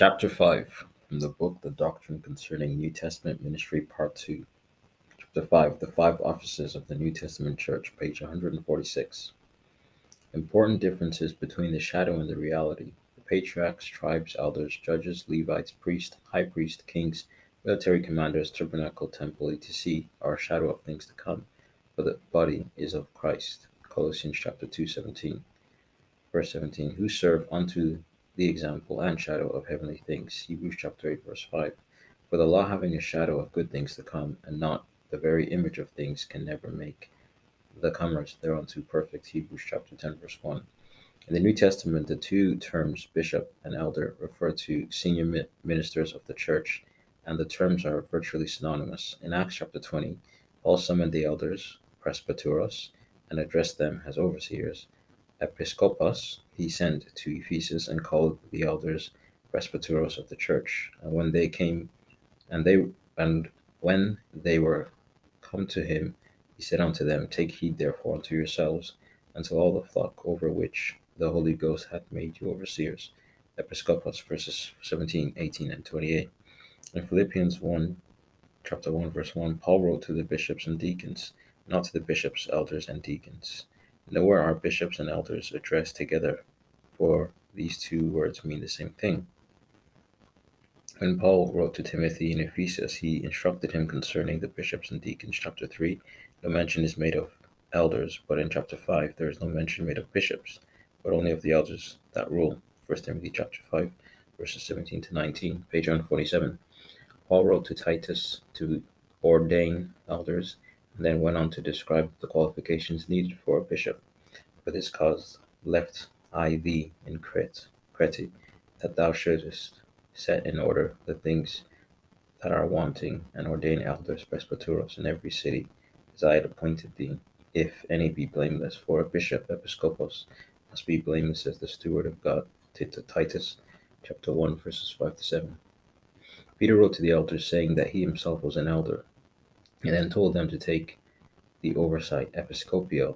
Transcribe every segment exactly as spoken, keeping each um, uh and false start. Chapter five, from the book The Doctrine Concerning New Testament Ministry, Part two. Chapter five, The Five Offices of the New Testament Church, page one forty-six. Important differences between the shadow and the reality. The patriarchs, tribes, elders, judges, Levites, priests, high priests, kings, military commanders, tabernacle, temple, et cetera are a shadow of things to come, but the body is of Christ. Colossians chapter two, seventeen. Verse seventeen, who serve unto the example and shadow of heavenly things. Hebrews chapter eight, verse five. For the law, having a shadow of good things to come, and not the very image of things, can never make the comers thereunto perfect. Hebrews chapter ten, verse one. In the New Testament, the two terms bishop and elder refer to senior ministers of the church, and the terms are virtually synonymous. In Acts chapter twenty, Paul summoned the elders, presbyteros, and addressed them as overseers. Episkopos he sent to Ephesus, and called the elders presbyteros of the church. And when they came, and they and when they were come to him, he said unto them, take heed therefore unto yourselves, and to all the flock over which the Holy Ghost hath made you overseers. Episkopos, verses seventeen, eighteen, and twenty-eight. In Philippians one, chapter one, verse one, Paul wrote to the bishops and deacons, not to the bishops, elders, and deacons. Nowhere are bishops and elders addressed together, for these two words mean the same thing. When Paul wrote to Timothy in Ephesus, he instructed him concerning the bishops and deacons. Chapter three, no mention is made of elders, but in chapter five, there is no mention made of bishops, but only of the elders that rule. First Timothy chapter five, verses seventeen to nineteen, page one forty-seven. Paul wrote to Titus to ordain elders, and then went on to describe the qualifications needed for a bishop. For this cause left I thee in Crete, Crete, that thou shouldest set in order the things that are wanting, and ordain elders presbyteros in every city, as I had appointed thee. If any be blameless, for a bishop, episkopos, must be blameless as the steward of God. Titus chapter one, verses five to seven. Peter wrote to the elders, saying that he himself was an elder, and then told them to take the oversight, episkopeō,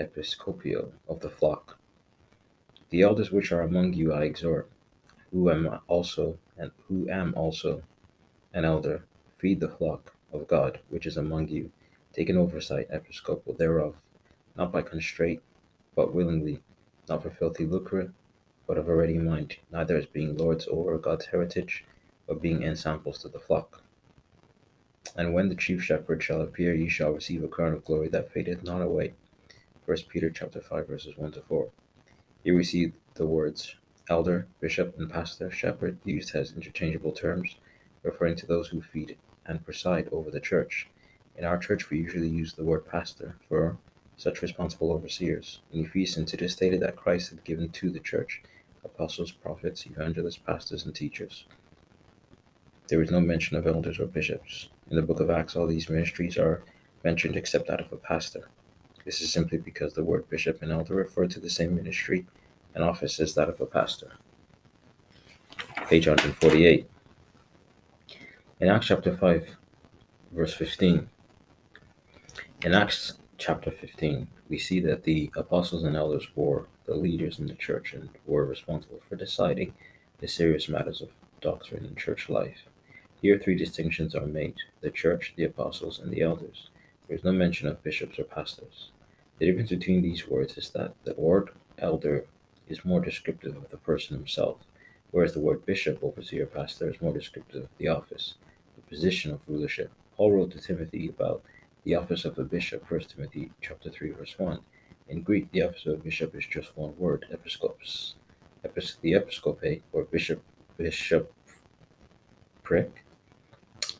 episkopeō of the flock. The elders which are among you I exhort, who am also and who am also an elder, feed the flock of God which is among you. Take an oversight, episkopeō, thereof, not by constraint, but willingly, not for filthy lucre, but of a ready mind, neither as being lords over God's heritage, but being ensamples to the flock. And when the chief shepherd shall appear, ye shall receive a crown of glory that fadeth not away. First Peter chapter five, verses one to four. Here we see the words elder, bishop, and pastor, shepherd used as interchangeable terms, referring to those who feed and preside over the church. In our church, we usually use the word pastor for such responsible overseers. In Ephesians, it is stated that Christ had given to the church apostles, prophets, evangelists, pastors, and teachers. There is no mention of elders or bishops. In the book of Acts, all these ministries are mentioned except that of a pastor. This is simply because the word bishop and elder refer to the same ministry and office as that of a pastor. Page one forty-eight. In Acts chapter five, verse fifteen. In Acts chapter fifteen, we see that the apostles and elders were the leaders in the church and were responsible for deciding the serious matters of doctrine and church life. Here three distinctions are made: the church, the apostles, and the elders. There is no mention of bishops or pastors. The difference between these words is that the word elder is more descriptive of the person himself, whereas the word bishop, overseer, pastor is more descriptive of the office, the position of rulership. Paul wrote to Timothy about the office of a bishop, First Timothy chapter three, verse one. In Greek, the office of a bishop is just one word, episkopos. Epis- the episkope, or bishop, bishop, prick.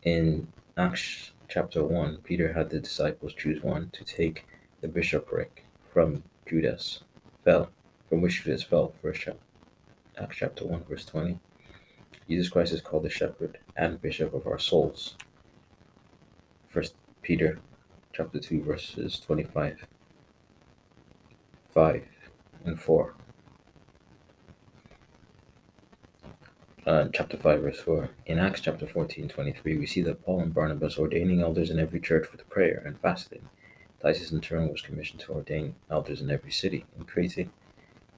In Acts chapter one, Peter had the disciples choose one to take the bishopric from Judas, fell, from which Judas fell, First Acts chapter one, verse twenty. Jesus Christ is called the shepherd and bishop of our souls. First Peter chapter two, verses twenty-five, five, and four. Uh, chapter five, verse four. In Acts chapter fourteen, twenty-three, we see that Paul and Barnabas ordaining elders in every church with prayer and fasting. Titus in turn was commissioned to ordain elders in every city in Crete,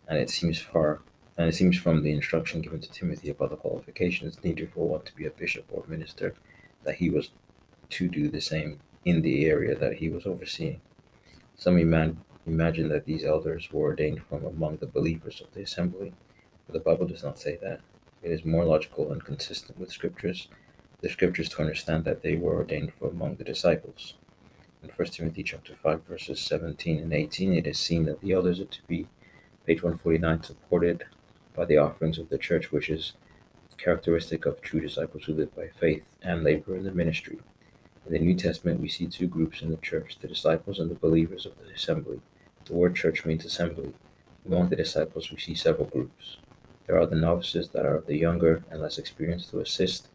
and it seems far And it seems from the instruction given to Timothy about the qualifications needed for one to be a bishop or minister that he was to do the same in the area that he was overseeing. Some ima- imagine that these elders were ordained from among the believers of the assembly, but the Bible does not say that. It is more logical and consistent with scriptures, the scriptures to understand that they were ordained from among the disciples. In First Timothy chapter five, verses seventeen and eighteen, it is seen that the elders are to be, page one forty-nine, supported by the offerings of the church, which is characteristic of true disciples who live by faith and labor in the ministry. In the New Testament, we see two groups in the church, the disciples and the believers of the assembly. The word church means assembly. Among the disciples, we see several groups. There are the novices that are of the younger and less experienced to assist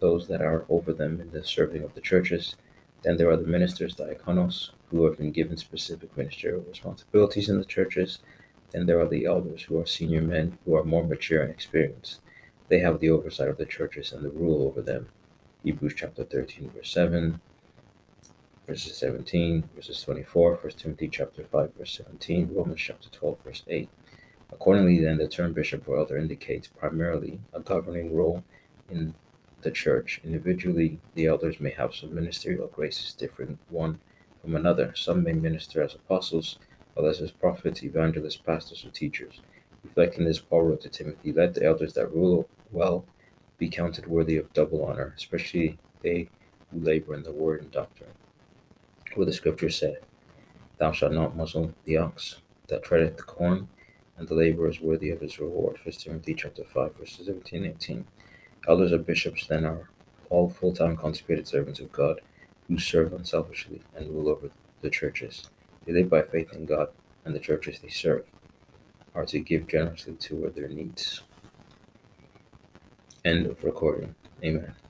those that are over them in the serving of the churches. Then there are the ministers, diakonos, who have been given specific ministerial responsibilities in the churches. Then there are the elders, who are senior men who are more mature and experienced. They have the oversight of the churches and the rule over them. Hebrews chapter thirteen, verse seven, verses seventeen, verses twenty-four, First Timothy chapter five, verse seventeen, Romans chapter twelve, verse eight. Accordingly, then, the term bishop or elder indicates primarily a governing role in the church. Individually, the elders may have some ministerial graces different one from another. Some may minister as apostles, others as prophets, evangelists, pastors, or teachers. Reflecting this, Paul wrote to Timothy, "Let the elders that rule well be counted worthy of double honor, especially they who labor in the word and doctrine." For the scripture said, "Thou shalt not muzzle the ox that treadeth the corn, and the laborer is worthy of his reward." First Timothy chapter five, verses seventeen and eighteen. Elders or bishops then are all full-time consecrated servants of God who serve unselfishly and rule over the churches. They live by faith in God, and the churches they serve are to give generously toward their needs. End of recording. Amen.